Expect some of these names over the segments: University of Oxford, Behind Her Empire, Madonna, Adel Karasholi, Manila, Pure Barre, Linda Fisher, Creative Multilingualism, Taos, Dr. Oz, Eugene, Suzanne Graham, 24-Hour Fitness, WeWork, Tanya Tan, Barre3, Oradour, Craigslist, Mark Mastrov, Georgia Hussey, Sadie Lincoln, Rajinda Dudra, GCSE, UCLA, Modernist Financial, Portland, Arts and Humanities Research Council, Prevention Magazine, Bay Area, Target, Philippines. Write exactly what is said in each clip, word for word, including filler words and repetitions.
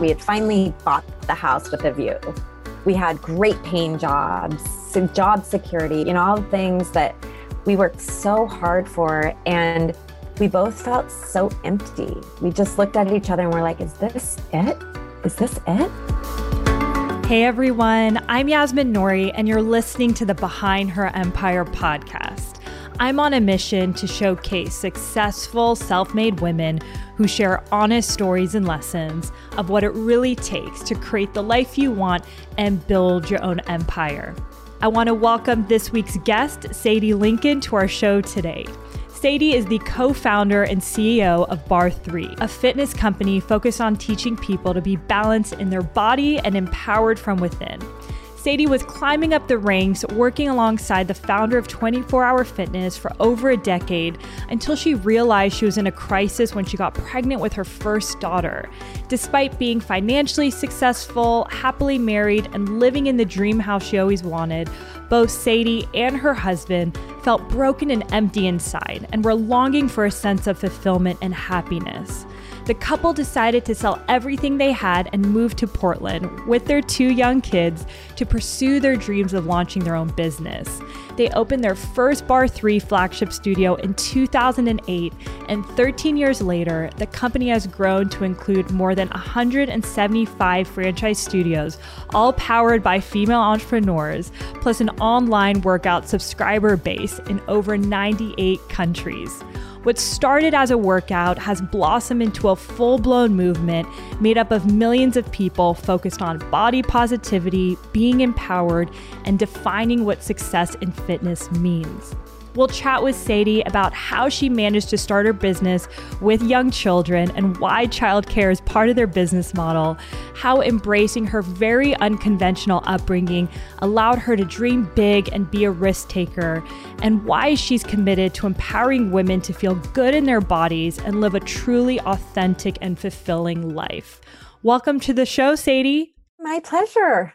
we had finally bought the house with a view. We had great paying jobs, job security, you know, all the things that we worked so hard for. And we both felt so empty. We just looked at each other and we're like, is this it? Is this it? Hey everyone, I'm Yasmin Nori and you're listening to the Behind Her Empire podcast. I'm on a mission to showcase successful self-made women who share honest stories and lessons of what it really takes to create the life you want and build your own empire. I want to welcome this week's guest, Sadie Lincoln, to our show today. Sadie is the co-founder and C E O of Barre three, a fitness company focused on teaching people to be balanced in their body and empowered from within. Sadie was climbing up the ranks, working alongside the founder of twenty-four hour Fitness for over a decade until she realized she was in a crisis when she got pregnant with her first daughter. Despite being financially successful, happily married, and living in the dream house she always wanted, both Sadie and her husband felt broken and empty inside and were longing for a sense of fulfillment and happiness. The couple decided to sell everything they had and move to Portland with their two young kids to pursue their dreams of launching their own business. They opened their first Barre three flagship studio in two thousand eight, and thirteen years later, the company has grown to include more than one hundred seventy-five franchise studios, all powered by female entrepreneurs, plus an online workout subscriber base in over ninety-eight countries. What started as a workout has blossomed into a full-blown movement made up of millions of people focused on body positivity, being empowered, and defining what success in fitness means. We'll chat with Sadie about how she managed to start her business with young children and why childcare is part of their business model, how embracing her very unconventional upbringing allowed her to dream big and be a risk taker, and why she's committed to empowering women to feel good in their bodies and live a truly authentic and fulfilling life. Welcome to the show, Sadie. My pleasure.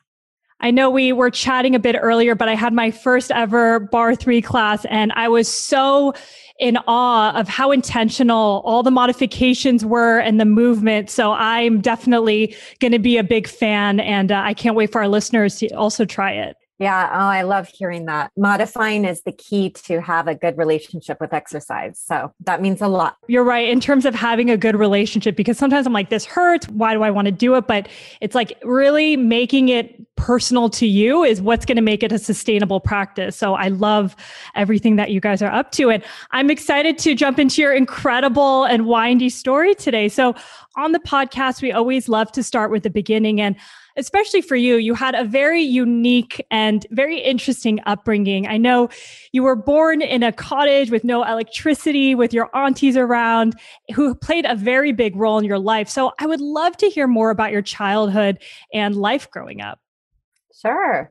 I know we were chatting a bit earlier, but I had my first ever Barre three class and I was so in awe of how intentional all the modifications were and the movement. So I'm definitely going to be a big fan and uh, I can't wait for our listeners to also try it. Yeah. Oh, I love hearing that. Modifying is the key to have a good relationship with exercise. So that means a lot. You're right. In terms of having a good relationship, because sometimes I'm like, this hurts. Why do I want to do it? But it's like really making it personal to you is what's going to make it a sustainable practice. So I love everything that you guys are up to. And I'm excited to jump into your incredible and windy story today. So on the podcast, we always love to start with the beginning, and especially for you, you had a very unique and very interesting upbringing. I know you were born in a cottage with no electricity, with your aunties around, who played a very big role in your life. So I would love to hear more about your childhood and life growing up. Sure.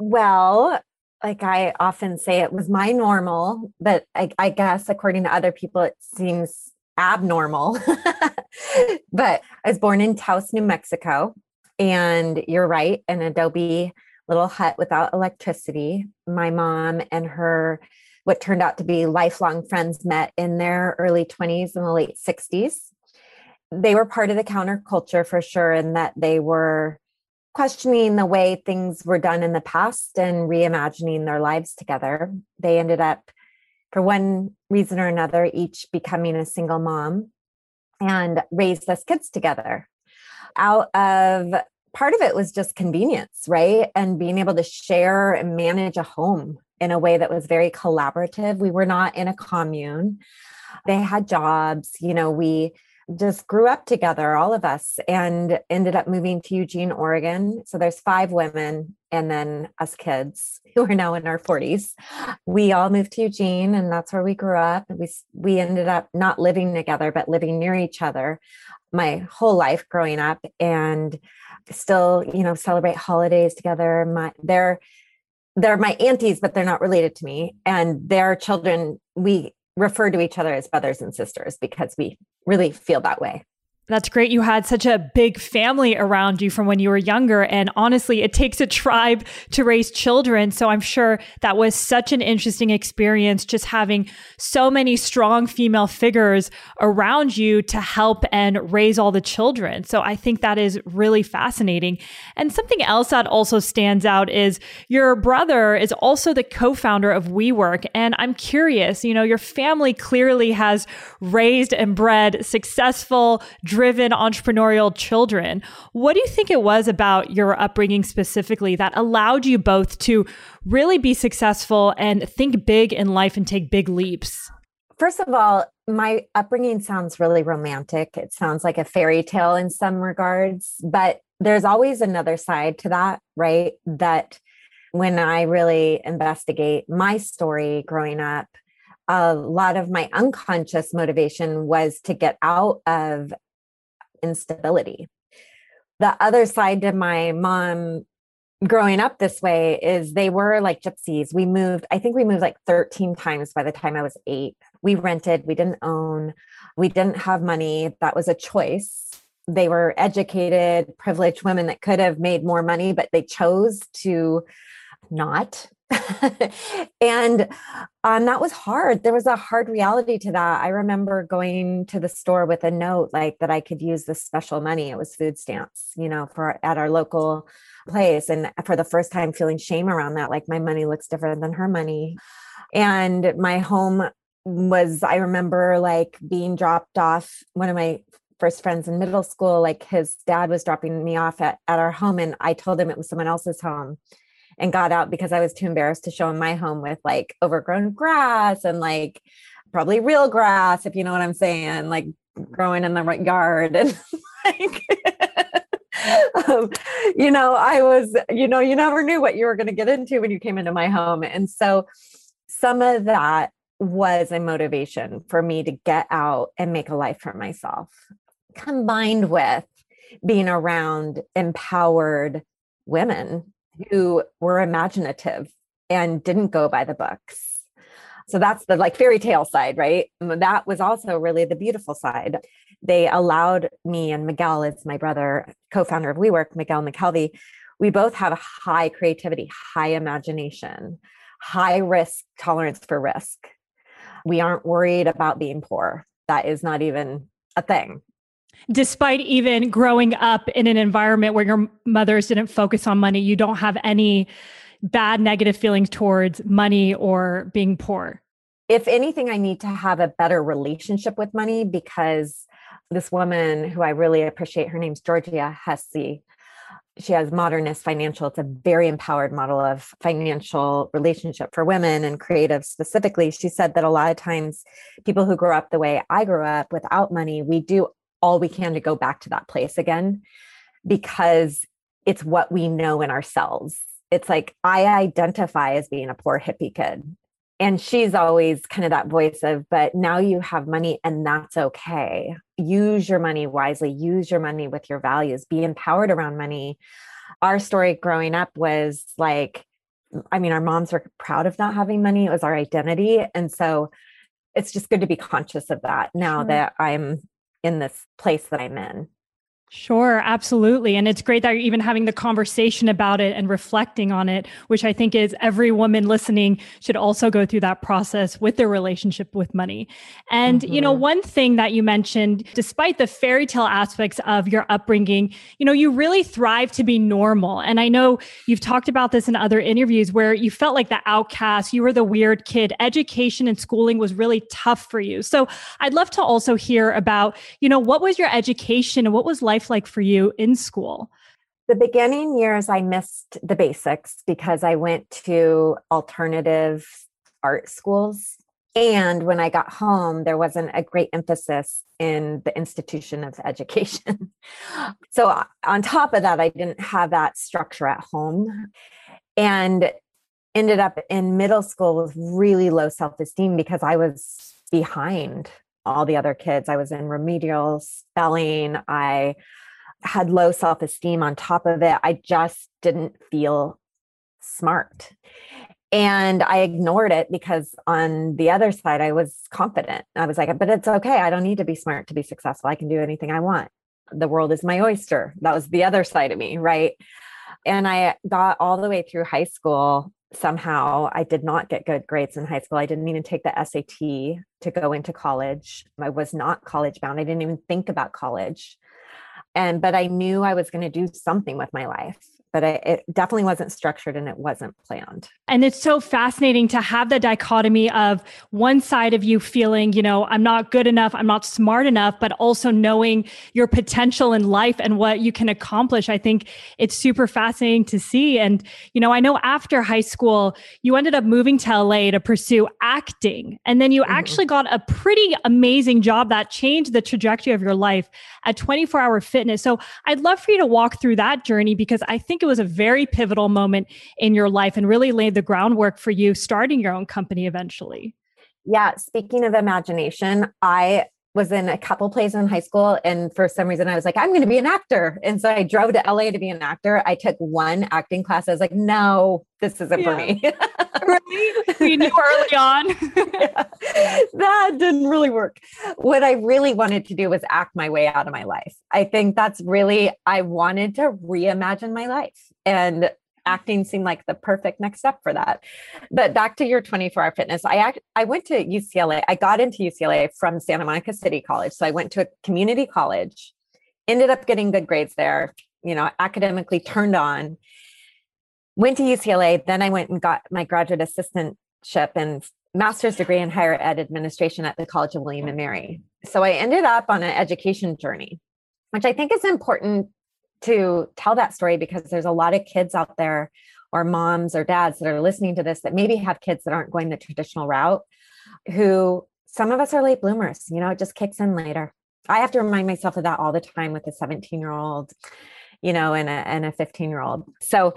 Well, like I often say, it was my normal, but I, I guess according to other people, it seems abnormal. But I was born in Taos, New Mexico. And you're right, an adobe little hut without electricity. My mom and her, what turned out to be lifelong friends, met in their early twenties and the late sixties. They were part of the counterculture for sure, in that they were questioning the way things were done in the past and reimagining their lives together. They ended up, for one reason or another, each becoming a single mom and raised us kids together. Out of part of it was just convenience, right? And being able to share and manage a home in a way that was very collaborative. We were not in a commune. They had jobs, you know, we just grew up together, all of us, and ended up moving to Eugene, Oregon. So there's five women and then us kids who are now in our forties. We all moved to Eugene and that's where we grew up. We we ended up not living together, but living near each other my whole life growing up, and still, you know, celebrate holidays together. My, they're, they're my aunties, but they're not related to me, and their children, we refer to each other as brothers and sisters because we really feel that way. That's great. You had such a big family around you from when you were younger. And honestly, it takes a tribe to raise children. So I'm sure that was such an interesting experience, just having so many strong female figures around you to help and raise all the children. So I think that is really fascinating. And something else that also stands out is your brother is also the co-founder of WeWork. And I'm curious, you know, your family clearly has raised and bred successful, driven entrepreneurial children. What do you think it was about your upbringing specifically that allowed you both to really be successful and think big in life and take big leaps? First of all, my upbringing sounds really romantic. It sounds like a fairy tale in some regards, but there's always another side to that, right? That when I really investigate my story growing up, a lot of my unconscious motivation was to get out of instability. The other side to my mom growing up this way is they were like gypsies. We moved, I think we moved like thirteen times by the time I was eight. We rented, we didn't own, we didn't have money. That was a choice. They were educated, privileged women that could have made more money, but they chose to not. And um, that was hard. There was a hard reality to that. I remember going to the store with a note like that I could use this special money. It was food stamps, you know, for at our local place. And for the first time feeling shame around that, like my money looks different than her money. And my home was, I remember like being dropped off. One of my first friends in middle school, like his dad was dropping me off at, at our home. And I told him it was someone else's home and got out because I was too embarrassed to show him my home with like overgrown grass and like probably real grass, if you know what I'm saying, like growing in the yard. And like, um, you know, I was, you know, you never knew what you were going to get into when you came into my home. And so some of that was a motivation for me to get out and make a life for myself, combined with being around empowered women who were imaginative and didn't go by the books. So that's the like fairy tale side, right? That was also really the beautiful side. They allowed me and Miguel, is my brother, co-founder of WeWork, Miguel McKelvey, we both have high creativity, high imagination, high risk tolerance for risk. We aren't worried about being poor. That is not even a thing. Despite even growing up in an environment where your mothers didn't focus on money, you don't have any bad negative feelings towards money or being poor. If anything, I need to have a better relationship with money, because this woman who I really appreciate, her name's Georgia Hussey. She has Modernist Financial. It's a very empowered model of financial relationship for women and creative specifically. She said that a lot of times people who grow up the way I grew up without money, we do all we can to go back to that place again, because it's what we know in ourselves. It's like, I identify as being a poor hippie kid. And she's always kind of that voice of, but now you have money and that's okay. Use your money wisely, use your money with your values, be empowered around money. Our story growing up was like, I mean, our moms were proud of not having money. It was our identity. And so it's just good to be conscious of that now sure. that I'm in this place that I'm in. Sure, absolutely. And it's great that you're even having the conversation about it and reflecting on it, which I think is every woman listening should also go through that process with their relationship with money. And, mm-hmm. you know, one thing that you mentioned, despite the fairy tale aspects of your upbringing, you know, you really thrive to be normal. And I know you've talked about this in other interviews where you felt like the outcast, you were the weird kid, education and schooling was really tough for you. So I'd love to also hear about, you know, what was your education and what was life like for you in school? The beginning years, I missed the basics because I went to alternative art schools. And when I got home, there wasn't a great emphasis in the institution of education. So on top of that, I didn't have that structure at home and ended up in middle school with really low self-esteem because I was behind all the other kids. I was in remedial spelling. I had low self-esteem on top of it. I just didn't feel smart. And I ignored it because on the other side, I was confident. I was like, but it's okay. I don't need to be smart to be successful. I can do anything I want. The world is my oyster. That was the other side of me, right? And I got all the way through high school. Somehow I did not get good grades in high school. I didn't even take the S A T to go into college. I was not college bound. I didn't even think about college. And, but I knew I was going to do something with my life, but I, it definitely wasn't structured and it wasn't planned. And it's so fascinating to have the dichotomy of one side of you feeling, you know, I'm not good enough, I'm not smart enough, but also knowing your potential in life and what you can accomplish. I think it's super fascinating to see. And, you know, I know after high school, you ended up moving to L A to pursue acting. And then you mm-hmm. actually got a pretty amazing job that changed the trajectory of your life at twenty-four hour fitness. So I'd love for you to walk through that journey, because I think it was a very pivotal moment in your life and really laid the groundwork for you starting your own company eventually. Yeah. Speaking of imagination, I was in a couple plays in high school. And for some reason I was like, I'm going to be an actor. And so I drove to L A to be an actor. I took one acting class. I was like, no, this isn't yeah. for me. Right? We knew early on. yeah. That didn't really work. What I really wanted to do was act my way out of my life. I think that's really, I wanted to reimagine my life, and acting seemed like the perfect next step for that. But back to your twenty-four hour fitness, I act, I went to U C L A. I got into U C L A from Santa Monica City College. So I went to a community college, ended up getting good grades there, you know, academically turned on, went to U C L A. Then I went and got my graduate assistantship and master's degree in higher ed administration at the College of William and Mary. So I ended up on an education journey, which I think is important to tell that story, because there's a lot of kids out there, or moms or dads that are listening to this, that maybe have kids that aren't going the traditional route, who some of us are late bloomers, you know, it just kicks in later. I have to remind myself of that all the time with a seventeen year old, you know, and a, and a fifteen year old. So,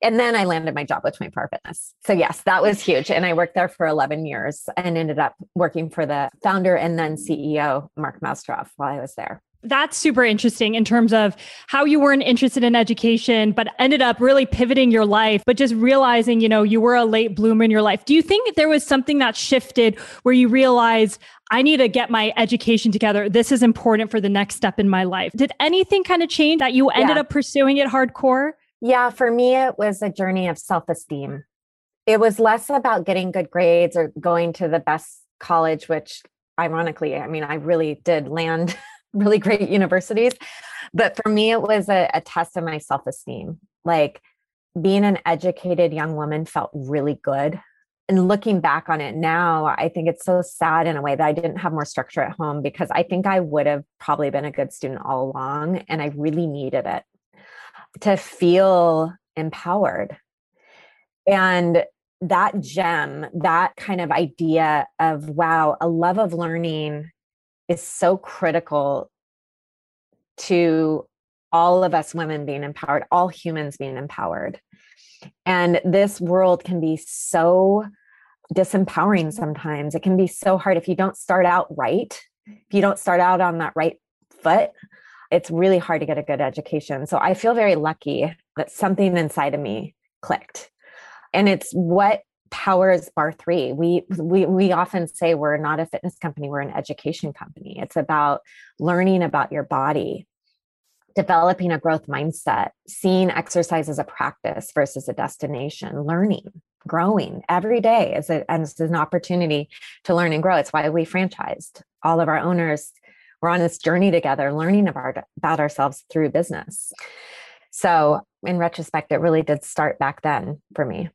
and then I landed my job with twenty-four hour fitness. So yes, that was huge. And I worked there for eleven years and ended up working for the founder and then C E O, Mark Mastrov, while I was there. That's super interesting in terms of how you weren't interested in education, but ended up really pivoting your life, but just realizing, you know, you were a late bloomer in your life. Do you think that there was something that shifted where you realized, I need to get my education together, this is important for the next step in my life? Did anything kind of change that you ended yeah. up pursuing it hardcore? Yeah, for me, it was a journey of self-esteem. It was less about getting good grades or going to the best college, which ironically, I mean, I really did land really great universities. But for me, it was a, a test of my self-esteem. Like, being an educated young woman felt really good. And looking back on it now, I think it's so sad in a way that I didn't have more structure at home, because I think I would have probably been a good student all along. And I really needed it to feel empowered. And that gem, that kind of idea of, wow, a love of learning is so critical to all of us women being empowered, all humans being empowered. And this world can be so disempowering sometimes. It can be so hard if you don't start out right. If you don't start out on that right foot, it's really hard to get a good education. So I feel very lucky that something inside of me clicked. And it's what powers Barre three. We, we, we often say we're not a fitness company, we're an education company. It's about learning about your body, developing a growth mindset, seeing exercise as a practice versus a destination, learning, growing every day is a, and it's an opportunity to learn and grow. It's why we franchised. All of our owners were on this journey together, learning about, about ourselves through business. So in retrospect, it really did start back then for me.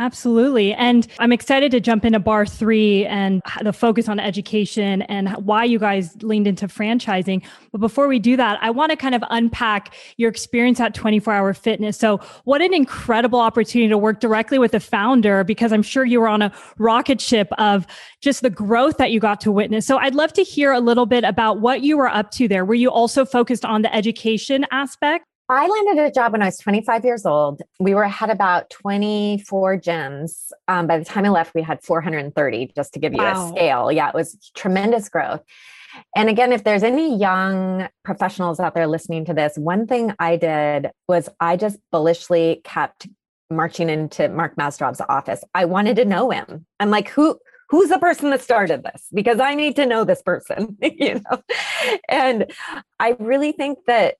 Absolutely. And I'm excited to jump into Barre three and the focus on education and why you guys leaned into franchising. But before we do that, I want to kind of unpack your experience at twenty-four hour fitness. So what an incredible opportunity to work directly with the founder, because I'm sure you were on a rocket ship of just the growth that you got to witness. So I'd love to hear a little bit about what you were up to there. Were you also focused on the education aspect? I landed a job when I was twenty-five years old. We were had about twenty-four gyms. Um, by the time I left, we had four hundred thirty, just to give you wow. a scale. Yeah, it was tremendous growth. And again, if there's any young professionals out there listening to this, one thing I did was I just bullishly kept marching into Mark Mastrov's office. I wanted to know him. I'm like, who, who's the person that started this? Because I need to know this person, you know? And I really think that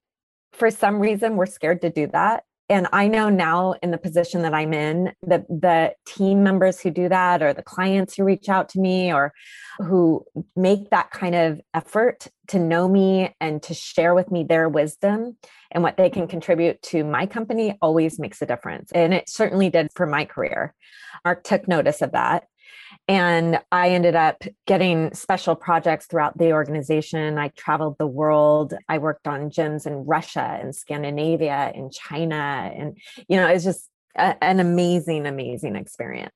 for some reason we're scared to do that. And I know now in the position that I'm in, the, the team members who do that, or the clients who reach out to me, or who make that kind of effort to know me and to share with me their wisdom and what they can contribute to my company, always makes a difference. And it certainly did for my career. Mark took notice of that. And I ended up getting special projects throughout the organization. I traveled the world. I worked on gyms in Russia and Scandinavia and China. And, you know, it's just a, an amazing, amazing experience.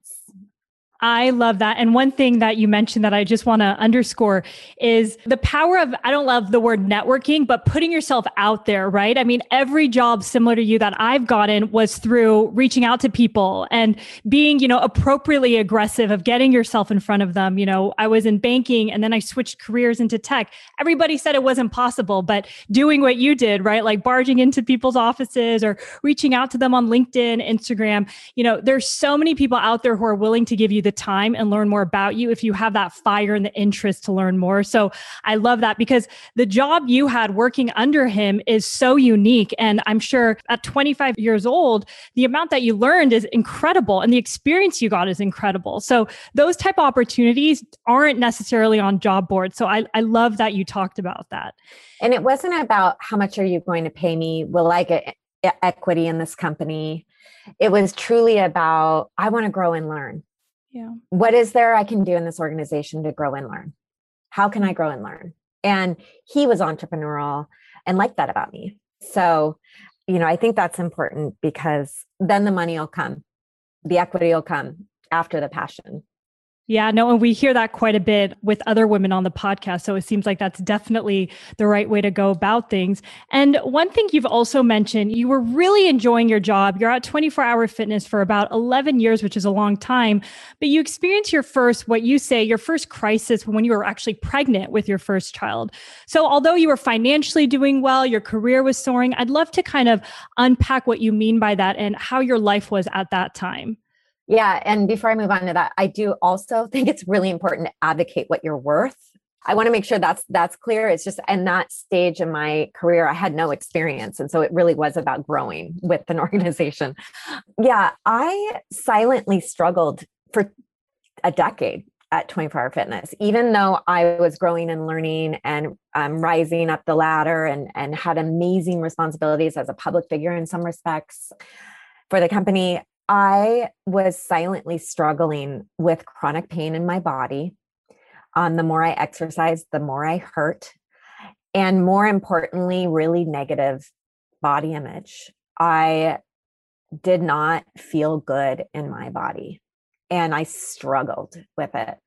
I love that. And one thing that you mentioned that I just want to underscore is the power of, I don't love the word networking, but putting yourself out there, right? I mean, every job similar to you that I've gotten was through reaching out to people and being, you know, appropriately aggressive of getting yourself in front of them. You know, I was in banking and then I switched careers into tech. Everybody said it wasn't possible, but doing what you did, right? Like barging into people's offices or reaching out to them on LinkedIn, Instagram. You know, there's so many people out there who are willing to give you the time and learn more about you if you have that fire and the interest to learn more. So I love that, because the job you had working under him is so unique. And I'm sure at twenty-five years old, the amount that you learned is incredible and the experience you got is incredible. So those type of opportunities aren't necessarily on job boards. So I, I love that you talked about that. And it wasn't about how much are you going to pay me? Will I get equity in this company? It was truly about, I want to grow and learn. Yeah. What is there I can do in this organization to grow and learn? How can I grow and learn? And he was entrepreneurial and liked that about me. So, you know, I think that's important, because then the money will come, the equity will come after the passion. Yeah, no, and we hear that quite a bit with other women on the podcast. So it seems like that's definitely the right way to go about things. And one thing you've also mentioned, you were really enjoying your job. You're at twenty-four hour Fitness for about eleven years, which is a long time, but you experienced your first, what you say, your first crisis when you were actually pregnant with your first child. So although you were financially doing well, your career was soaring, I'd love to kind of unpack what you mean by that and how your life was at that time. Yeah. And before I move on to that, I do also think it's really important to advocate what you're worth. I want to make sure that's, that's clear. It's just in that stage in my career, I had no experience. And so it really was about growing with an organization. Yeah. I silently struggled for a decade at twenty-four hour Fitness, even though I was growing and learning and um, rising up the ladder and, and had amazing responsibilities as a public figure in some respects for the company. I was silently struggling with chronic pain in my body. Um, the more I exercised, the more I hurt. And more importantly, really negative body image. I did not feel good in my body. And I struggled with it.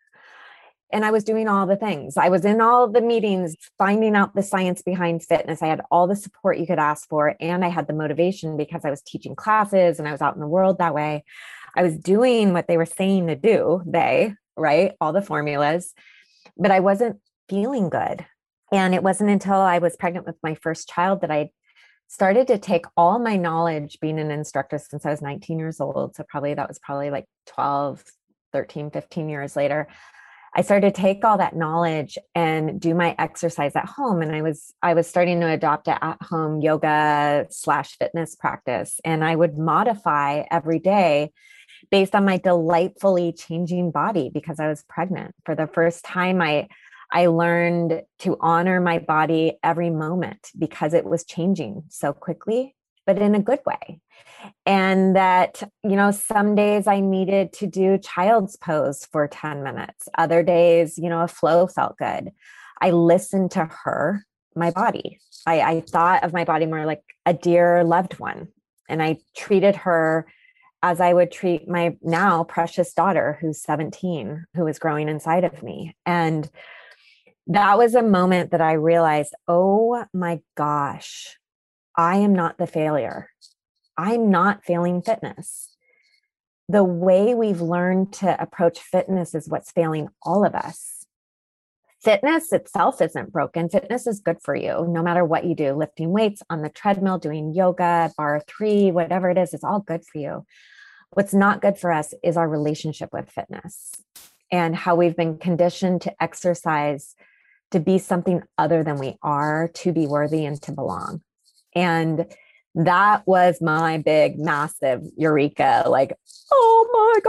And I was doing all the things. I was in all the meetings, finding out the science behind fitness. I had all the support you could ask for. And I had the motivation because I was teaching classes and I was out in the world that way. I was doing what they were saying to do, they, right? All the formulas, but I wasn't feeling good. And it wasn't until I was pregnant with my first child that I started to take all my knowledge, being an instructor since I was nineteen years old. So probably that was probably like twelve, thirteen, fifteen years later. I started to take all that knowledge and do my exercise at home. And I was, I was starting to adopt an at-home yoga slash fitness practice. And I would modify every day based on my delightfully changing body because I was pregnant. For the first time, I, I learned to honor my body every moment because it was changing so quickly, but in a good way. And that, you know, some days I needed to do child's pose for ten minutes. Other days, you know, a flow felt good. I listened to her, my body. I, I thought of my body more like a dear loved one. And I treated her as I would treat my now precious daughter, who's seventeen, who is growing inside of me. And that was a moment that I realized, oh my gosh, I am not the failure. I'm not failing fitness. The way we've learned to approach fitness is what's failing all of us. Fitness itself isn't broken. Fitness is good for you, no matter what you do, lifting weights on the treadmill, doing yoga, Barre three, whatever it is, it's all good for you. What's not good for us is our relationship with fitness and how we've been conditioned to exercise, to be something other than we are, to be worthy and to belong. And that was my big, massive eureka, like, oh my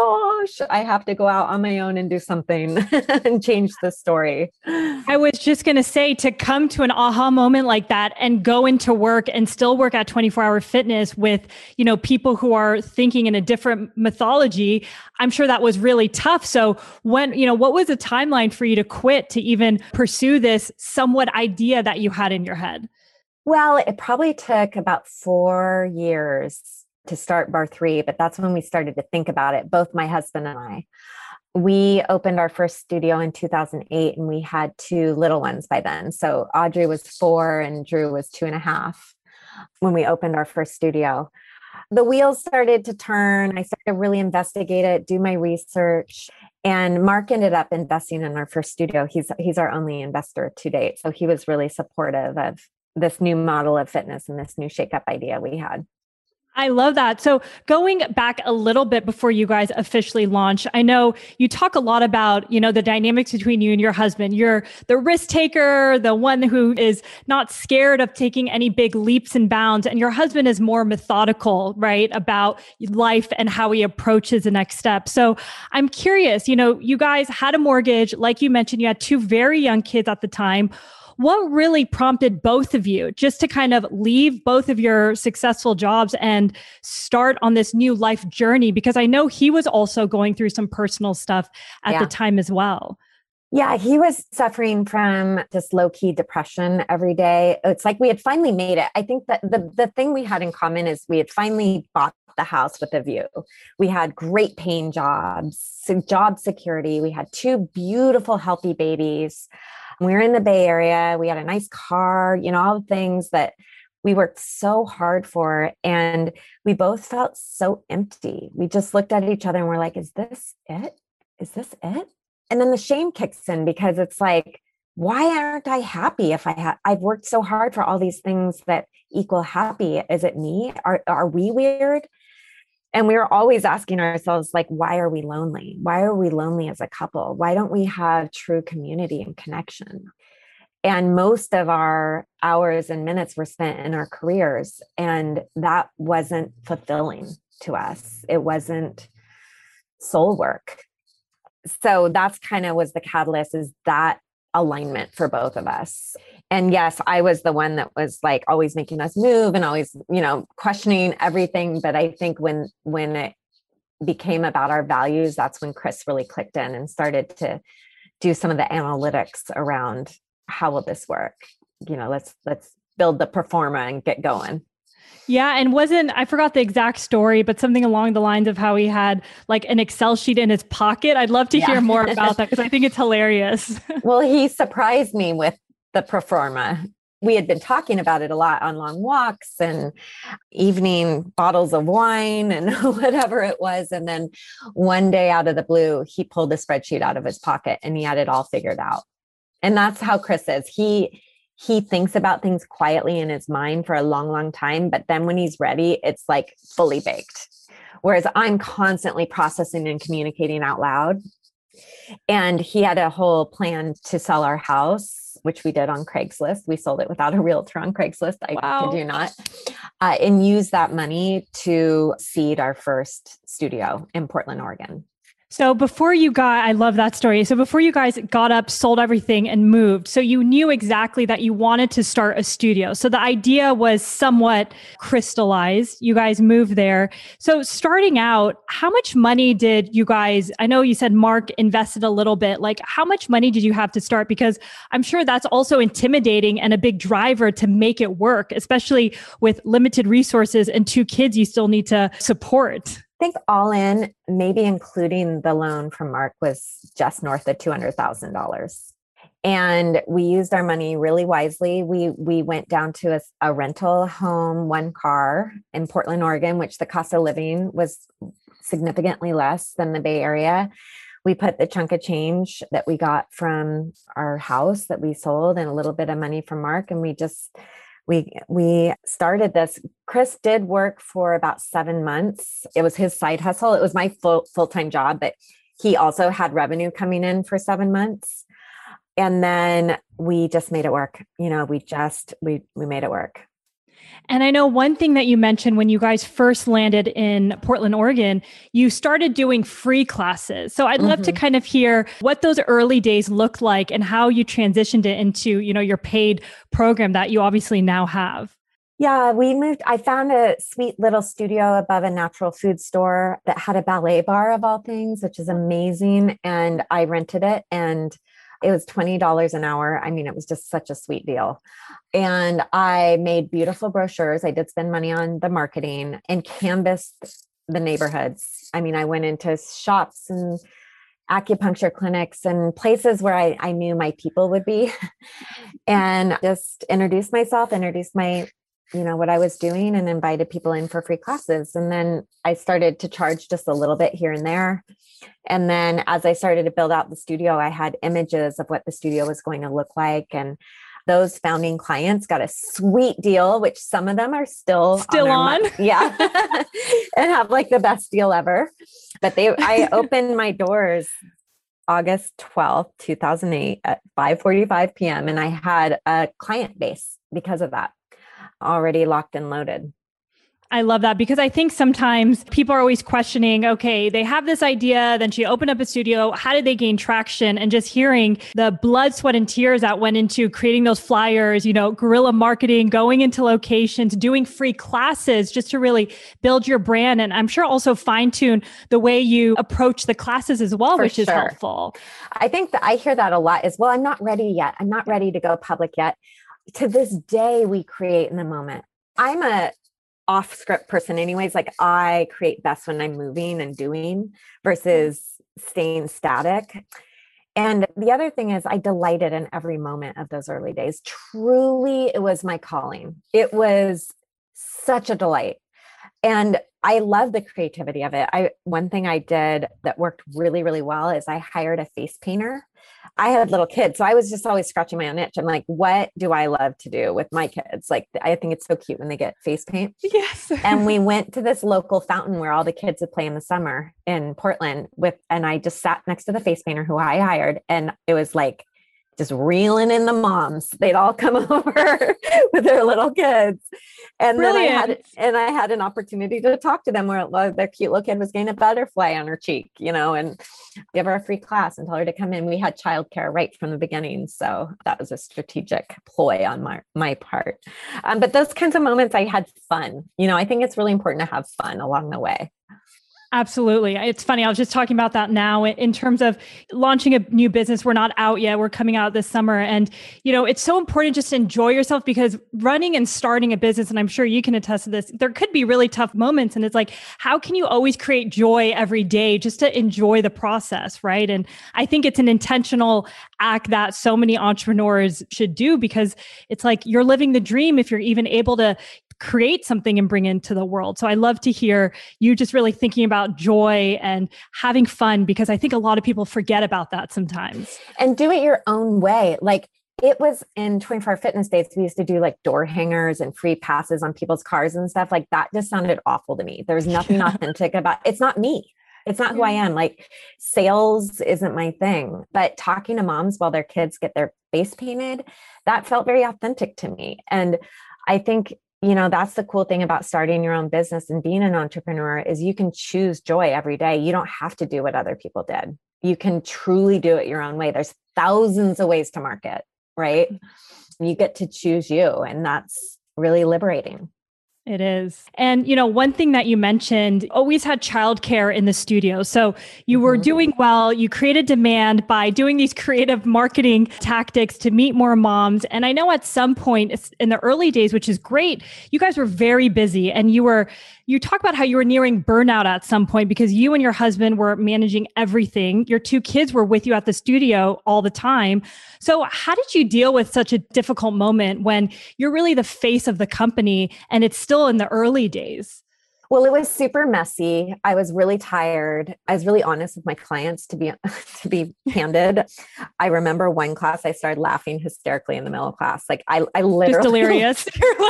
gosh, I have to go out on my own and do something and change the story. I was just going to say, to come to an aha moment like that and go into work and still work at twenty-four hour Fitness with, you know, people who are thinking in a different mythology, I'm sure that was really tough. So when, you know, what was the timeline for you to quit, to even pursue this somewhat idea that you had in your head? Well, it probably took about four years to start Barre three, but that's when we started to think about it, both my husband and I. We opened our first studio in two thousand eight, and we had two little ones by then. So Audrey was four and Drew was two and a half when we opened our first studio. The wheels started to turn. I started to really investigate it, do my research. And Mark ended up investing in our first studio. He's he's our only investor to date. So he was really supportive of this new model of fitness and this new shakeup idea we had. I love that. So going back a little bit before you guys officially launch, I know you talk a lot about, you know, the dynamics between you and your husband. You're the risk taker, the one who is not scared of taking any big leaps and bounds. And your husband is more methodical, right, about life and how he approaches the next step. So I'm curious, you know, you guys had a mortgage. Like you mentioned, you had two very young kids at the time. What really prompted both of you just to kind of leave both of your successful jobs and start on this new life journey? Because I know he was also going through some personal stuff at yeah. the time as well. Yeah, he was suffering from just low-key depression every day. It's like we had finally made it. I think that the, the thing we had in common is we had finally bought the house with a view. We had great paying jobs, job security. We had two beautiful, healthy babies. We were in the Bay Area. We had a nice car, you know, all the things that we worked so hard for. And we both felt so empty. We just looked at each other and we're like, is this it? Is this it? And then the shame kicks in, because it's like, why aren't I happy if I ha- I've worked so hard for all these things that equal happy? Is it me? Are, are we weird? And we were always asking ourselves, like, why are we lonely? Why are we lonely as a couple? Why don't we have true community and connection? And most of our hours and minutes were spent in our careers. And that wasn't fulfilling to us. It wasn't soul work. So that's kind of was the catalyst, is that alignment for both of us. And yes, I was the one that was like always making us move and always, you know, questioning everything. But I think when, when it became about our values, that's when Chris really clicked in and started to do some of the analytics around how will this work? You know, let's, let's build the performa and get going. Yeah. And wasn't, I forgot the exact story, but something along the lines of how he had like an Excel sheet in his pocket. I'd love to yeah. hear more about that, because I think it's hilarious. Well, he surprised me with the performa. We had been talking about it a lot on long walks and evening bottles of wine and whatever it was. And then one day out of the blue, he pulled a spreadsheet out of his pocket and he had it all figured out. And that's how Chris is. He, he thinks about things quietly in his mind for a long, long time. But then when he's ready, it's like fully baked. Whereas I'm constantly processing and communicating out loud. And he had a whole plan to sell our house, which we did on Craigslist. We sold it without a realtor on Craigslist. I wow. kid you not. Uh, and use that money to seed our first studio in Portland, Oregon. So before you got, I love that story. So before you guys got up, sold everything and moved, so you knew exactly that you wanted to start a studio. So the idea was somewhat crystallized. You guys moved there. So starting out, how much money did you guys, I know you said Mark invested a little bit, like how much money did you have to start? Because I'm sure that's also intimidating and a big driver to make it work, especially with limited resources and two kids you still need to support. I think all in, maybe including the loan from Mark, was just north of two hundred thousand dollars. And we used our money really wisely. We we went down to a, a rental home, one car in Portland, Oregon, which the cost of living was significantly less than the Bay Area. We put the chunk of change that we got from our house that we sold and a little bit of money from Mark, and we just we we started this. Chris did work for about seven months. It was his side hustle. It was my full, full-time job, but he also had revenue coming in for seven months. And then we just made it work. You know, we just, we, we made it work. And I know one thing that you mentioned when you guys first landed in Portland, Oregon, you started doing free classes. So I'd mm-hmm. love to kind of hear what those early days looked like and how you transitioned it into, you know, your paid program that you obviously now have. Yeah, we moved. I found a sweet little studio above a natural food store that had a ballet bar of all things, which is amazing. And I rented it and it was twenty dollars an hour. I mean, it was just such a sweet deal. And I made beautiful brochures. I did spend money on the marketing and canvassed the neighborhoods. I mean, I went into shops and acupuncture clinics and places where I, I knew my people would be and just introduced myself, introduced my, you know, what I was doing and invited people in for free classes. And then I started to charge just a little bit here and there. And then as I started to build out the studio, I had images of what the studio was going to look like. And those founding clients got a sweet deal, which some of them are still, still on. on? Yeah. And have like the best deal ever. But they, I opened my doors August twelfth, two thousand eight at five forty-five p.m. And I had a client base because of that already locked and loaded. I love that because I think sometimes people are always questioning, okay, they have this idea, then she opened up a studio. How did they gain traction? And just hearing the blood, sweat, and tears that went into creating those flyers, you know, guerrilla marketing, going into locations, doing free classes just to really build your brand. And I'm sure also fine tune the way you approach the classes as well, For which sure. is helpful. I think that I hear that a lot as well. I'm not ready yet. I'm not ready to go public yet. To this day, we create in the moment. I'm a off script person anyways. Like I create best when I'm moving and doing versus staying static. And the other thing is I delighted in every moment of those early days. Truly, it was my calling. It was such a delight. And I love the creativity of it. I, one thing I did that worked really, really well is I hired a face painter. I had little kids, so I was just always scratching my own itch. I'm like, what do I love to do with my kids? Like, I think it's so cute when they get face paint. Yes. And we went to this local fountain where all the kids would play in the summer in Portland with, and I just sat next to the face painter who I hired. And it was like, just reeling in the moms. They'd all come over with their little kids. And Brilliant. then I had, and I had an opportunity to talk to them where their cute little kid was getting a butterfly on her cheek, you know, and give her a free class and tell her to come in. We had childcare right from the beginning. So that was a strategic ploy on my, my part. Um, but those kinds of moments, I had fun. You know, I think it's really important to have fun along the way. Absolutely. It's funny. I was just talking about that now in terms of launching a new business. We're not out yet. We're coming out this summer. And, you know, it's so important just to enjoy yourself because running and starting a business, and I'm sure you can attest to this, there could be really tough moments. And it's like, how can you always create joy every day just to enjoy the process, right? And I think it's an intentional act that so many entrepreneurs should do because it's like you're living the dream if you're even able to create something and bring into the world. So I love to hear you just really thinking about joy and having fun, because I think a lot of people forget about that sometimes. And do it your own way. Like it was in twenty-four hour fitness days, we used to do like door hangers and free passes on people's cars and stuff. Like that just sounded awful to me. There was nothing yeah. authentic about it. It's not me. It's not who I am. Like sales isn't my thing, but talking to moms while their kids get their face painted, that felt very authentic to me. And I think you know, that's the cool thing about starting your own business and being an entrepreneur is you can choose joy every day. You don't have to do what other people did. You can truly do it your own way. There's thousands of ways to market, right? You get to choose you, and that's really liberating. It is. And, you know, one thing that you mentioned, always had childcare in the studio. So you were mm-hmm. doing well, you created demand by doing these creative marketing tactics to meet more moms. And I know at some point in the early days, which is great, you guys were very busy and you were, you talk about how you were nearing burnout at some point because you and your husband were managing everything. Your two kids were with you at the studio all the time. So how did you deal with such a difficult moment when you're really the face of the company and it's still in the early days? Well, it was super messy. I was really tired. I was really honest with my clients, to be to be candid. I remember one class I started laughing hysterically in the middle of class. Like I, I literally just delirious.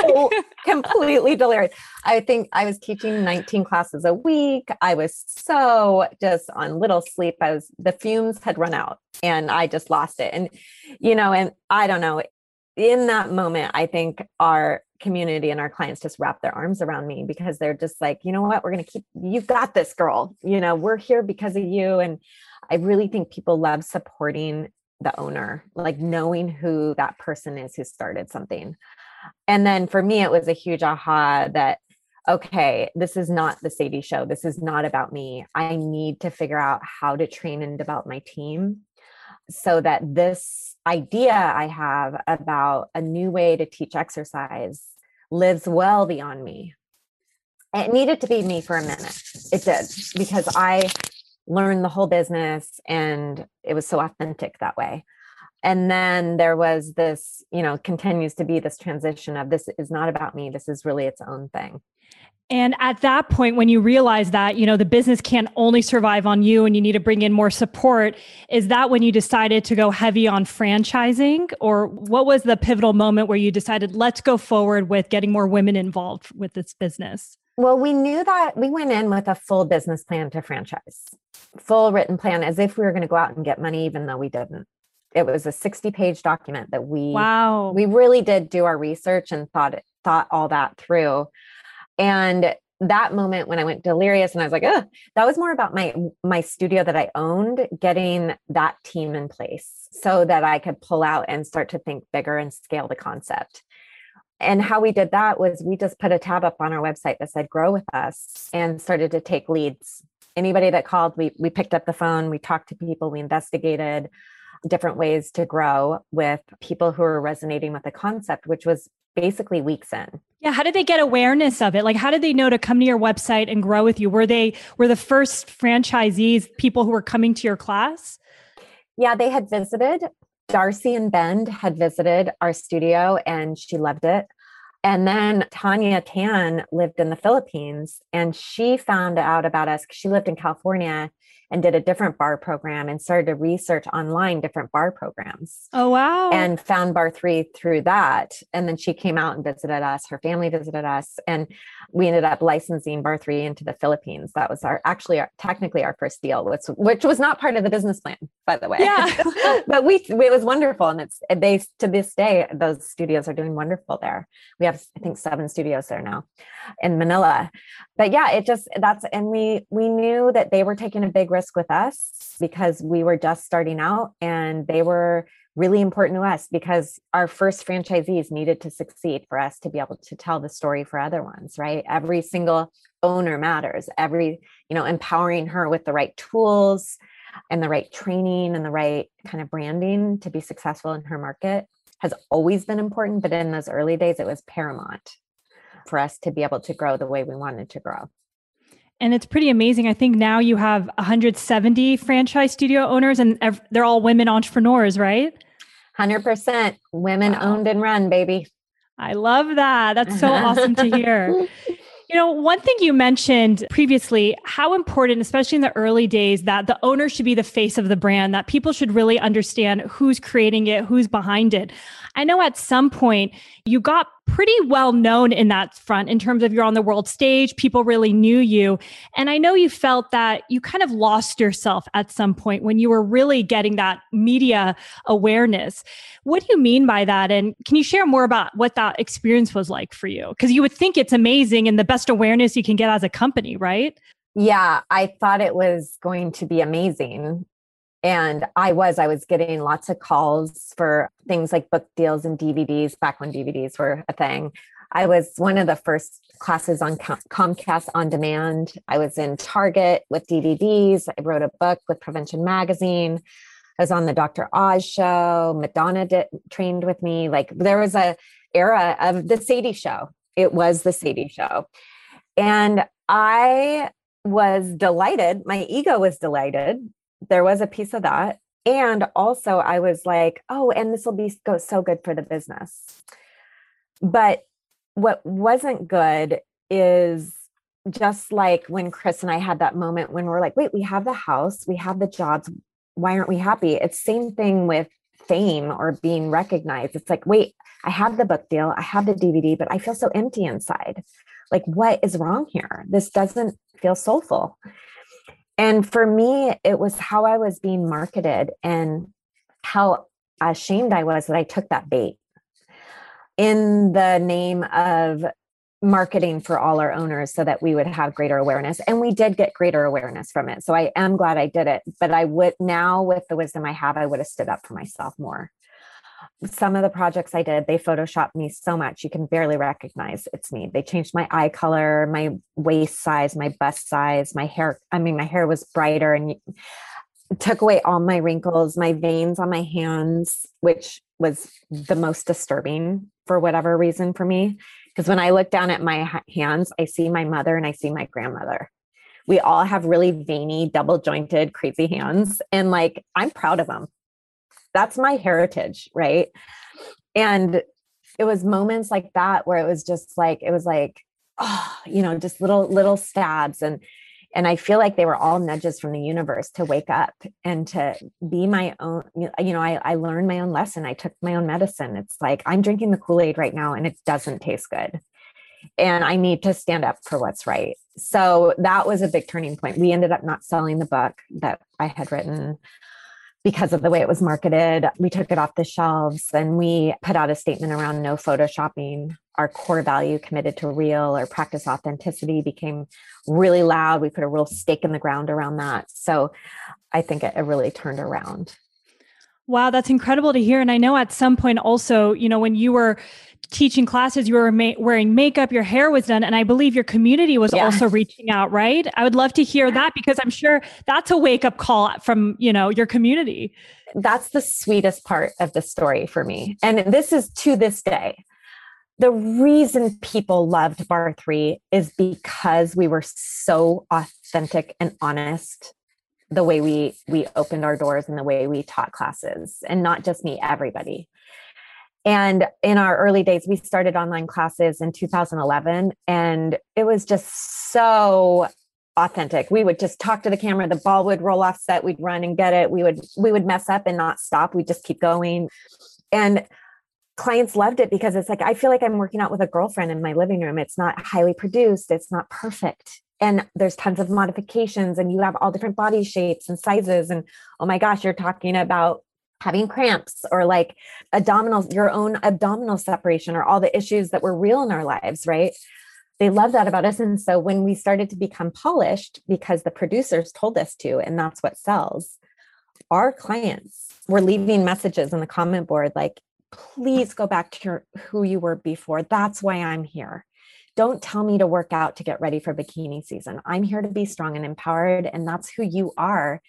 So completely delirious. I think I was teaching nineteen classes a week. I was so just on little sleep. I was the fumes had run out and I just lost it. And, you know, and I don't know, in that moment, I think our community and our clients just wrap their arms around me because they're just like, you know what, we're going to keep, you've got this, girl, you know, we're here because of you. And I really think people love supporting the owner, like knowing who that person is who started something. And then for me, it was a huge aha that, okay, this is not the Sadie show. This is not about me. I need to figure out how to train and develop my team so that this idea I have about a new way to teach exercise lives well beyond me. It needed to be me for a minute. It did, because I learned the whole business and it was so authentic that way. And then there was this, you know, continues to be this transition of this is not about me. This is really its own thing. And at that point, when you realize that, you know, the business can't only survive on you and you need to bring in more support, is that when you decided to go heavy on franchising? Or what was the pivotal moment where you decided, let's go forward with getting more women involved with this business? Well, we knew that we went in with a full business plan to franchise, full written plan, as if we were going to go out and get money, even though we didn't. It was a sixty page document that we, wow. we really did do our research and thought it, thought all that through. And that moment when I went delirious and I was like, oh, that was more about my, my studio that I owned, getting that team in place so that I could pull out and start to think bigger and scale the concept. And how we did that was we just put a tab up on our website that said, grow with us, and started to take leads. Anybody that called, we, we picked up the phone, we talked to people, we investigated different ways to grow with people who are resonating with the concept, which was basically weeks in. Yeah. How did they get awareness of it? Like, how did they know to come to your website and grow with you? Were they, were the first franchisees people who were coming to your class? Yeah, they had visited. Darcy and Bend had visited our studio and she loved it. And then Tanya Tan lived in the Philippines and she found out about us because she lived in California and did a different Barre program and started to research online different Barre programs. Oh, wow. And found Barre three through that. And then she came out and visited us. Her family visited us. And we ended up licensing Barre three into the Philippines. That was our actually our, technically our first deal, which, which was not part of the business plan, by the way. Yeah. But we it was wonderful. And it's they to this day, those studios are doing wonderful there. We have, I think, seven studios there now in Manila. But yeah, it just that's and we we knew that they were taking a big risk with us because we were just starting out and they were really important to us because our first franchisees needed to succeed for us to be able to tell the story for other ones, right? Every single owner matters, every, you know, empowering her with the right tools and the right training and the right kind of branding to be successful in her market has always been important. But in those early days, it was paramount for us to be able to grow the way we wanted to grow. And it's pretty amazing. I think now you have one hundred seventy franchise studio owners and ev- they're all women entrepreneurs, right? one hundred percent women wow. owned and run, baby. I love that. That's so awesome to hear. You know, one thing you mentioned previously, how important, especially in the early days, that the owner should be the face of the brand, that people should really understand who's creating it, who's behind it. I know at some point you got pretty well known in that front in terms of you're on the world stage, people really knew you. And I know you felt that you kind of lost yourself at some point when you were really getting that media awareness. What do you mean by that? And can you share more about what that experience was like for you? Because you would think it's amazing and the best awareness you can get as a company, right? Yeah, I thought it was going to be amazing. And I was, I was getting lots of calls for things like book deals and D V Ds back when D V Ds were a thing. I was one of the first classes on Com- Comcast On Demand. I was in Target with D V Ds. I wrote a book with Prevention Magazine. I was on the Doctor Oz show. Madonna did, trained with me. Like there was a era of the Sadie show. It was the Sadie show. And I was delighted. My ego was delighted. There was a piece of that. And also I was like, oh, and this will be go so good for the business. But what wasn't good is just like when Chris and I had that moment when we're like, wait, we have the house, we have the jobs. Why aren't we happy? It's same thing with fame or being recognized. It's like, wait, I have the book deal, I have the D V D, but I feel so empty inside. Like, what is wrong here? This doesn't feel soulful. And for me, it was how I was being marketed and how ashamed I was that I took that bait in the name of marketing for all our owners so that we would have greater awareness. And we did get greater awareness from it. So I am glad I did it, but I would now, with the wisdom I have, I would have stood up for myself more. Some of the projects I did, they photoshopped me so much, you can barely recognize it's me. They changed my eye color, my waist size, my bust size, my hair. I mean, my hair was brighter and took away all my wrinkles, my veins on my hands, which was the most disturbing for whatever reason for me. Because when I look down at my hands, I see my mother and I see my grandmother. We all have really veiny, double jointed, crazy hands. And like, I'm proud of them. That's my heritage, right? And it was moments like that where it was just like, it was like, oh, you know, just little, little stabs. And, and I feel like they were all nudges from the universe to wake up and to be my own, you know, I, I learned my own lesson. I took my own medicine. It's like, I'm drinking the Kool-Aid right now and it doesn't taste good. And I need to stand up for what's right. So that was a big turning point. We ended up not selling the book that I had written because of the way it was marketed. We took it off the shelves and we put out a statement around no photoshopping. Our core value, committed to real or practice authenticity, became really loud. We put a real stake in the ground around that. So I think it, it really turned around. Wow, that's incredible to hear. And I know at some point also, you know, when you were teaching classes, you were ma- wearing makeup, your hair was done. And I believe your community was yeah. also reaching out, right? I would love to hear that because I'm sure that's a wake up call from, you know, your community. That's the sweetest part of the story for me. And this is to this day. The reason people loved Barre three is because we were so authentic and honest the way we we opened our doors and the way we taught classes, and not just me, everybody. And in our early days, we started online classes in two thousand eleven, and it was just so authentic. We would just talk to the camera, the ball would roll off set, we'd run and get it. We would we would mess up and not stop. We'd just keep going. And clients loved it because it's like, I feel like I'm working out with a girlfriend in my living room. It's not highly produced. It's not perfect. And there's tons of modifications and you have all different body shapes and sizes. And oh my gosh, you're talking about having cramps or like abdominal, your own abdominal separation or all the issues that were real in our lives, right? They love that about us. And so when we started to become polished because the producers told us to, and that's what sells, our clients were leaving messages in the comment board like, please go back to your, who you were before. That's why I'm here. Don't tell me to work out to get ready for bikini season. I'm here to be strong and empowered. And that's who you are.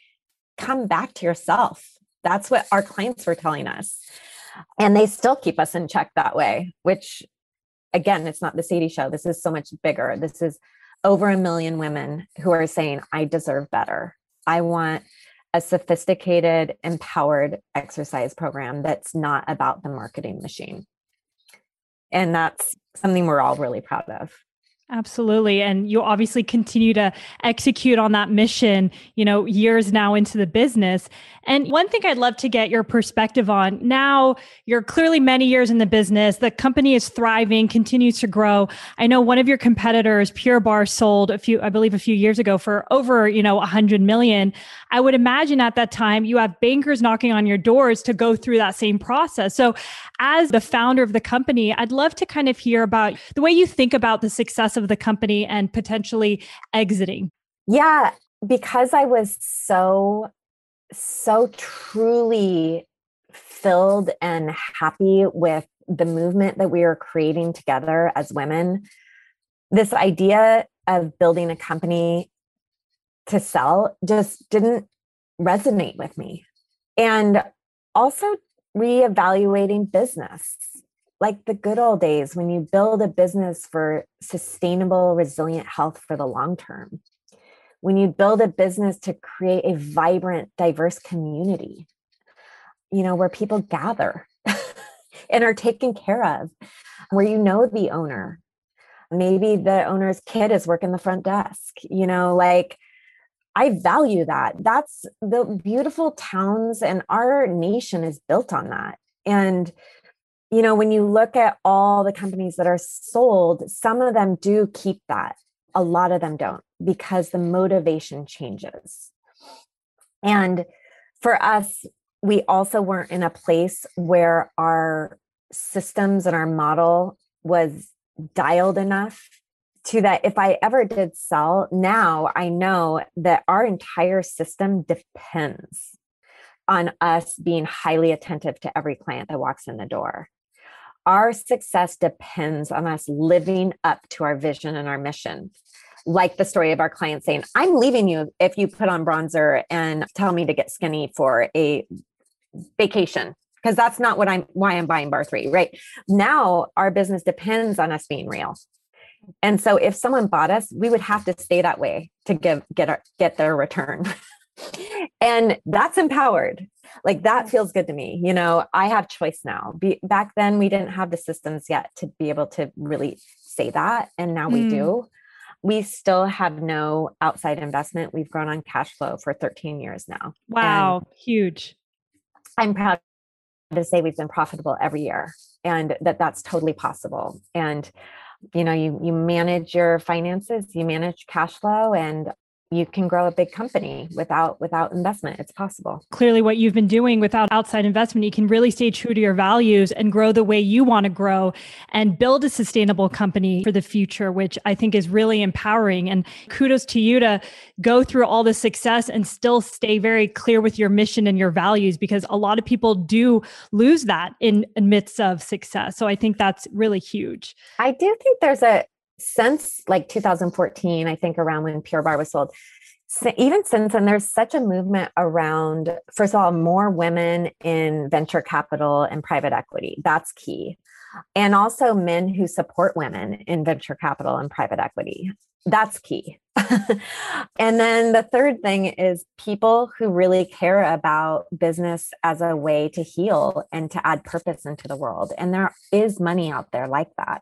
Come back to yourself. That's what our clients were telling us. And they still keep us in check that way, which again, it's not the Sadie show. This is so much bigger. This is over a million women who are saying, I deserve better. I want a sophisticated, empowered exercise program that's not about the marketing machine. And that's something we're all really proud of. Absolutely. And you obviously continue to execute on that mission, you know, years now into the business. And one thing I'd love to get your perspective on, now you're clearly many years in the business, the company is thriving, continues to grow. I know one of your competitors, Pure Barre, sold a few, I believe a few years ago for over, you know, a hundred million. I would imagine at that time you have bankers knocking on your doors to go through that same process. So as the founder of the company, I'd love to kind of hear about the way you think about the success of the company and potentially exiting. Yeah, because I was so, so truly filled and happy with the movement that we are creating together as women. This idea of building a company to sell just didn't resonate with me. And also reevaluating business. Like the good old days when you build a business for sustainable, resilient health for the long term, when you build a business to create a vibrant, diverse community, you know, where people gather and are taken care of, where you know the owner, Maybe the owner's kid is working the front desk, you know, like I value that. That's the beautiful towns, and our nation is built on that. And, you know, when you look at all the companies that are sold, some of them do keep that. A lot of them don't, because the motivation changes. And for us, we also weren't in a place where our systems and our model was dialed enough to that if I ever did sell, now I know that our entire system depends on us being highly attentive to every client that walks in the door. Our success depends on us living up to our vision and our mission. Like the story of our client saying, I'm leaving you if you put on bronzer and tell me to get skinny for a vacation, because that's not what I'm, why I'm buying Barre three, right? Now our business depends on us being real. And so if someone bought us, we would have to stay that way to give, get our, get their return. And that's empowered. Like that feels good to me. You know, I have choice now. Be, back then we didn't have the systems yet to be able to really say that. And now we mm. do. We still have no outside investment. We've grown on cash flow for thirteen years now. Wow. And huge. I'm proud to say we've been profitable every year, and that that's totally possible. And, you know, you, you manage your finances, you manage cash flow, and you can grow a big company without, without investment. It's possible. Clearly what you've been doing without outside investment, you can really stay true to your values and grow the way you want to grow and build a sustainable company for the future, which I think is really empowering. And kudos to you to go through all the success and still stay very clear with your mission and your values, because a lot of people do lose that in the midst of success. So I think that's really huge. I do think there's a, since like two thousand fourteen, I think around when Pure Barre was sold, so even since, and there's such a movement around, first of all, more women in venture capital and private equity. That's key. And also men who support women in venture capital and private equity. That's key. And then the third thing is people who really care about business as a way to heal and to add purpose into the world. And there is money out there like that.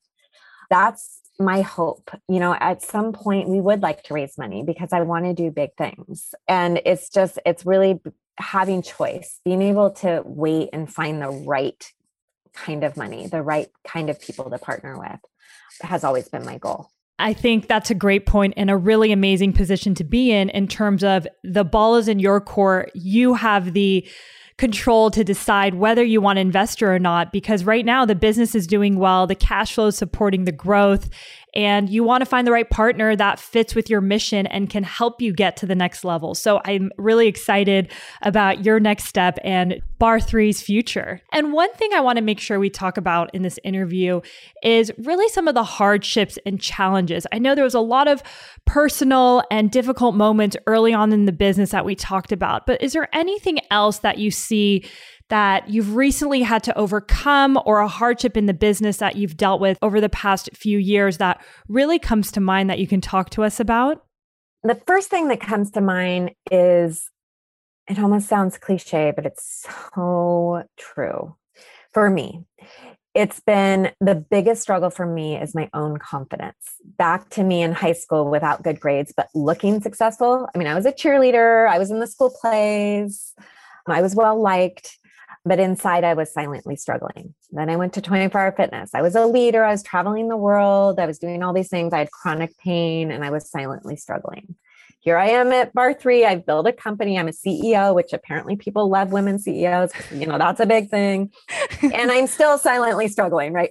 That's my hope. You know, at some point we would like to raise money, because I want to do big things. And it's just, it's really having choice, being able to wait and find the right kind of money, the right kind of people to partner with has always been my goal. I think that's a great point and a really amazing position to be in, in terms of the ball is in your court. You have the control to decide whether you want to invest or not, because right now the business is doing well, the cash flow is supporting the growth, and you want to find the right partner that fits with your mission and can help you get to the next level. So I'm really excited about your next step and Barre three's future. And one thing I want to make sure we talk about in this interview is really some of the hardships and challenges. I know there was a lot of personal and difficult moments early on in the business that we talked about, but is there anything else that you see that you've recently had to overcome, or a hardship in the business that you've dealt with over the past few years that really comes to mind that you can talk to us about? The first thing that comes to mind is, it almost sounds cliche, but it's so true for me. It's been the biggest struggle for me is my own confidence. Back to me in high school without good grades, but looking successful. I mean, I was a cheerleader. I was in the school plays. I was well-liked. But inside, I was silently struggling. Then I went to twenty-four hour Fitness. I was a leader. I was traveling the world. I was doing all these things. I had chronic pain, and I was silently struggling. Here I am at Barre three. I've built a company. I'm a C E O, which apparently people love women C E Os. You know, that's a big thing. And I'm still silently struggling, right?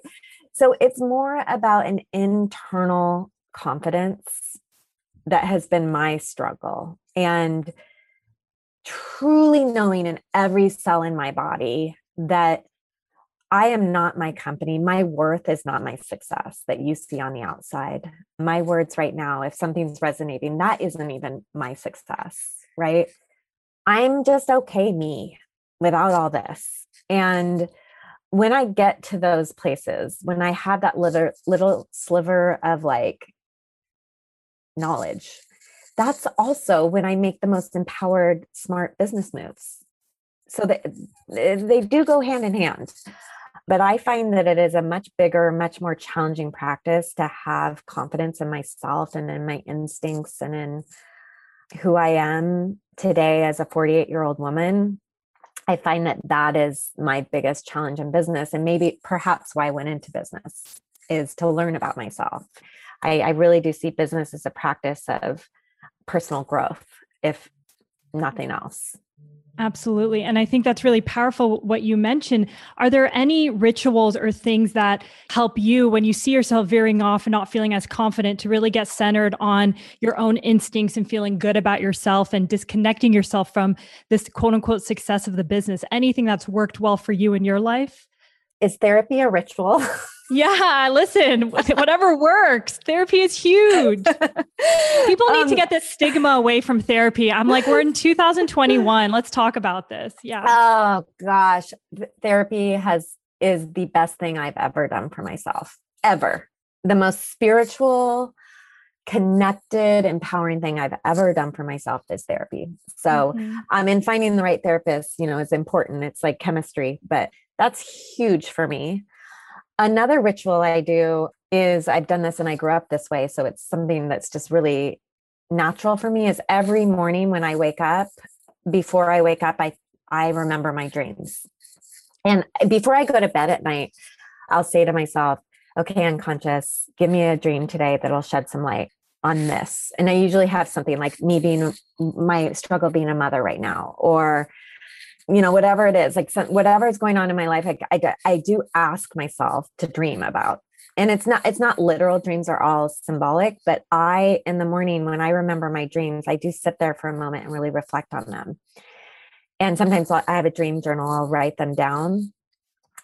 So it's more about an internal confidence that has been my struggle. And truly knowing in every cell in my body that I am not my company. My worth is not my success that you see on the outside. My words right now, if something's resonating, that isn't even my success, right? I'm just okay me without all this. And when I get to those places, when I have that little, little sliver of like knowledge, that's also when I make the most empowered, smart business moves. So that they do go hand in hand. But I find that it is a much bigger, much more challenging practice to have confidence in myself and in my instincts and in who I am today as a forty-eight-year-old woman. I find that that is my biggest challenge in business, and maybe perhaps why I went into business, is to learn about myself. I, I really do see business as a practice of personal growth, if nothing else. Absolutely. And I think that's really powerful what you mentioned. Are there any rituals or things that help you when you see yourself veering off and not feeling as confident to really get centered on your own instincts and feeling good about yourself and disconnecting yourself from this quote unquote success of the business? Anything that's worked well for you in your life? Is therapy a ritual? Yeah, listen, whatever works. Therapy is huge. People need um, to get this stigma away from therapy. I'm like, we're in two thousand twenty-one. Let's talk about this. Yeah. Oh gosh. Therapy has, is the best thing I've ever done for myself, ever. The most spiritual, connected, empowering thing I've ever done for myself is therapy. So, mm-hmm. um, and finding the right therapist, you know, is important. It's like chemistry, but that's huge for me. Another ritual I do is, I've done this and I grew up this way, so it's something that's just really natural for me, is every morning when I wake up, before I wake up, I, I remember my dreams. And before I go to bed at night, I'll say to myself, okay, unconscious, give me a dream today that'll shed some light on this. And I usually have something like me being, my struggle being a mother right now, or you know, whatever it is, like some, whatever is going on in my life, I, I, I do ask myself to dream about. And it's not, it's not literal. Dreams are all symbolic, but I, in the morning, when I remember my dreams, I do sit there for a moment and really reflect on them. And sometimes I have a dream journal, I'll write them down.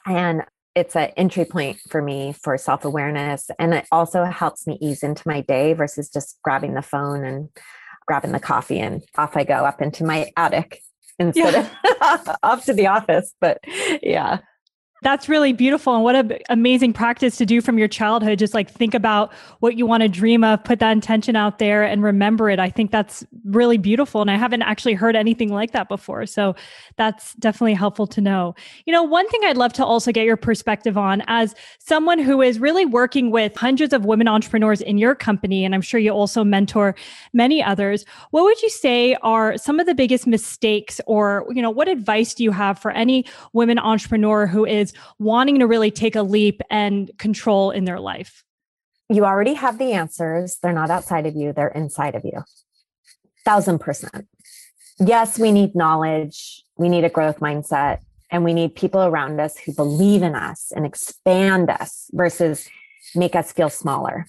And it's an entry point for me for self-awareness. And it also helps me ease into my day versus just grabbing the phone and grabbing the coffee and off I go up into my attic. Instead yeah. of off to the office. But yeah, that's really beautiful. And what an amazing practice to do from your childhood. Just like think about what you want to dream of, put that intention out there and remember it. I think that's really beautiful. And I haven't actually heard anything like that before. So that's definitely helpful to know. You know, one thing I'd love to also get your perspective on, as someone who is really working with hundreds of women entrepreneurs in your company, and I'm sure you also mentor many others, what would you say are some of the biggest mistakes, or, you know, what advice do you have for any women entrepreneur who is wanting to really take a leap and control in their life? You already have the answers. They're not outside of you. They're inside of you. Thousand percent. Yes, we need knowledge. We need a growth mindset, and we need people around us who believe in us and expand us versus make us feel smaller.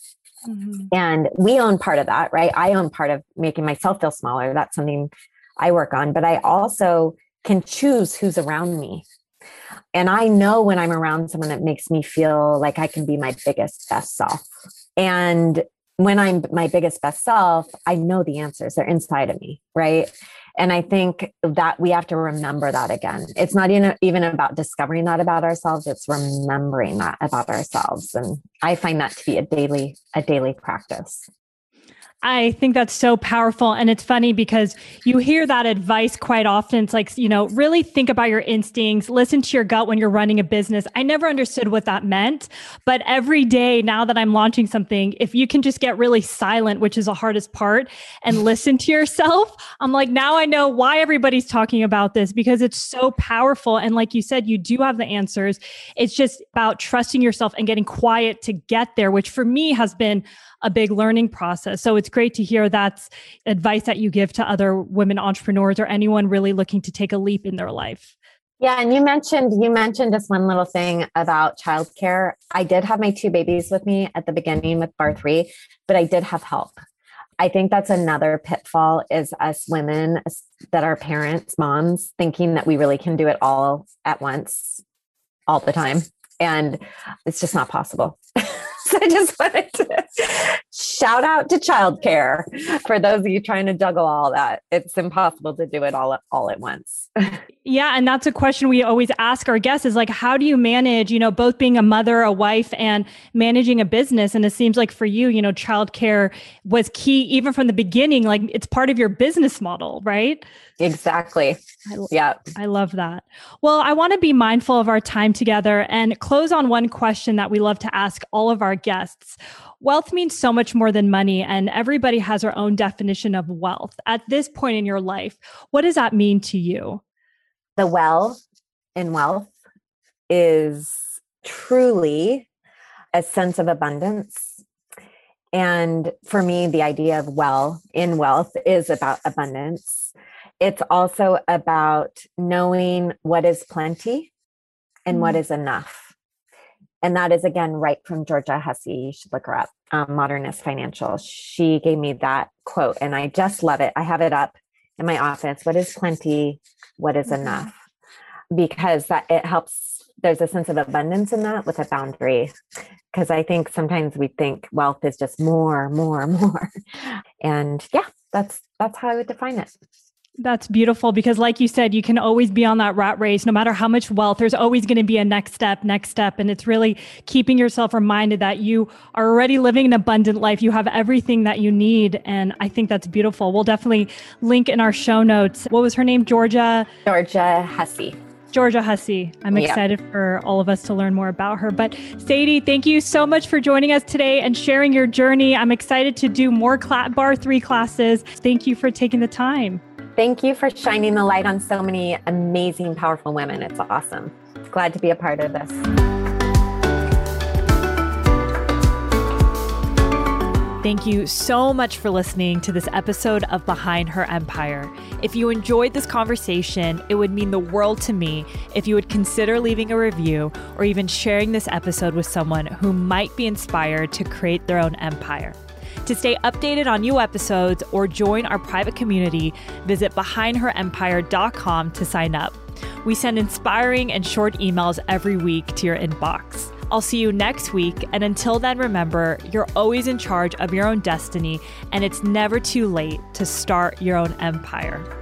Mm-hmm. And we own part of that, right? I own part of making myself feel smaller. That's something I work on, but I also can choose who's around me. And I know when I'm around someone that makes me feel like I can be my biggest, best self. And when I'm my biggest, best self, I know the answers. They're inside of me, right? And I think that we have to remember that again. It's not even about discovering that about ourselves. It's remembering that about ourselves. And I find that to be a daily, a daily practice. I think that's so powerful. And it's funny because you hear that advice quite often. It's like, you know, really think about your instincts, listen to your gut when you're running a business. I never understood what that meant, but every day now that I'm launching something, if you can just get really silent, which is the hardest part, and listen to yourself, I'm like, now I know why everybody's talking about this, because it's so powerful. And like you said, you do have the answers. It's just about trusting yourself and getting quiet to get there, which for me has been a big learning process. So it's great to hear that's advice that you give to other women entrepreneurs or anyone really looking to take a leap in their life. Yeah. And you mentioned, you mentioned just one little thing about childcare. I did have my two babies with me at the beginning with Barre three, but I did have help. I think that's another pitfall, is us women that are parents, moms, thinking that we really can do it all at once, all the time. And it's just not possible. So I just wanted to shout out to childcare for those of you trying to juggle all that. It's impossible to do it all, all at once. Yeah. And that's a question we always ask our guests is like, how do you manage, you know, both being a mother, a wife, and managing a business? And it seems like for you, you know, childcare was key even from the beginning. Like it's part of your business model, right? Exactly. I, yeah. I love that. Well, I want to be mindful of our time together and close on one question that we love to ask all of our guests. Wealth means so much more than money, and everybody has their own definition of wealth. At this point in your life, what does that mean to you? The well in wealth is truly a sense of abundance. And for me, the idea of well in wealth is about abundance. It's also about knowing what is plenty and mm. what is enough. And that is, again, right from Georgia Hussey. You should look her up, um, Modernist Financial. She gave me that quote, and I just love it. I have it up in my office. What is plenty? What is enough? Because that it helps. There's a sense of abundance in that with a boundary. Because I think sometimes we think wealth is just more, more, more. And yeah, that's that's how I would define it. That's beautiful because like you said, you can always be on that rat race. No matter how much wealth, there's always going to be a next step, next step. And it's really keeping yourself reminded that you are already living an abundant life. You have everything that you need. And I think that's beautiful. We'll definitely link in our show notes. What was her name? Georgia? Georgia Hussey. Georgia Hussey. I'm yeah. excited for all of us to learn more about her. But Sadie, thank you so much for joining us today and sharing your journey. I'm excited to do more Barre three classes. Thank you for taking the time. Thank you for shining the light on so many amazing, powerful women. It's awesome. Glad to be a part of this. Thank you so much for listening to this episode of Behind Her Empire. If you enjoyed this conversation, it would mean the world to me if you would consider leaving a review or even sharing this episode with someone who might be inspired to create their own empire. To stay updated on new episodes or join our private community, visit behind her empire dot com to sign up. We send inspiring and short emails every week to your inbox. I'll see you next week, and until then, remember, you're always in charge of your own destiny, and it's never too late to start your own empire.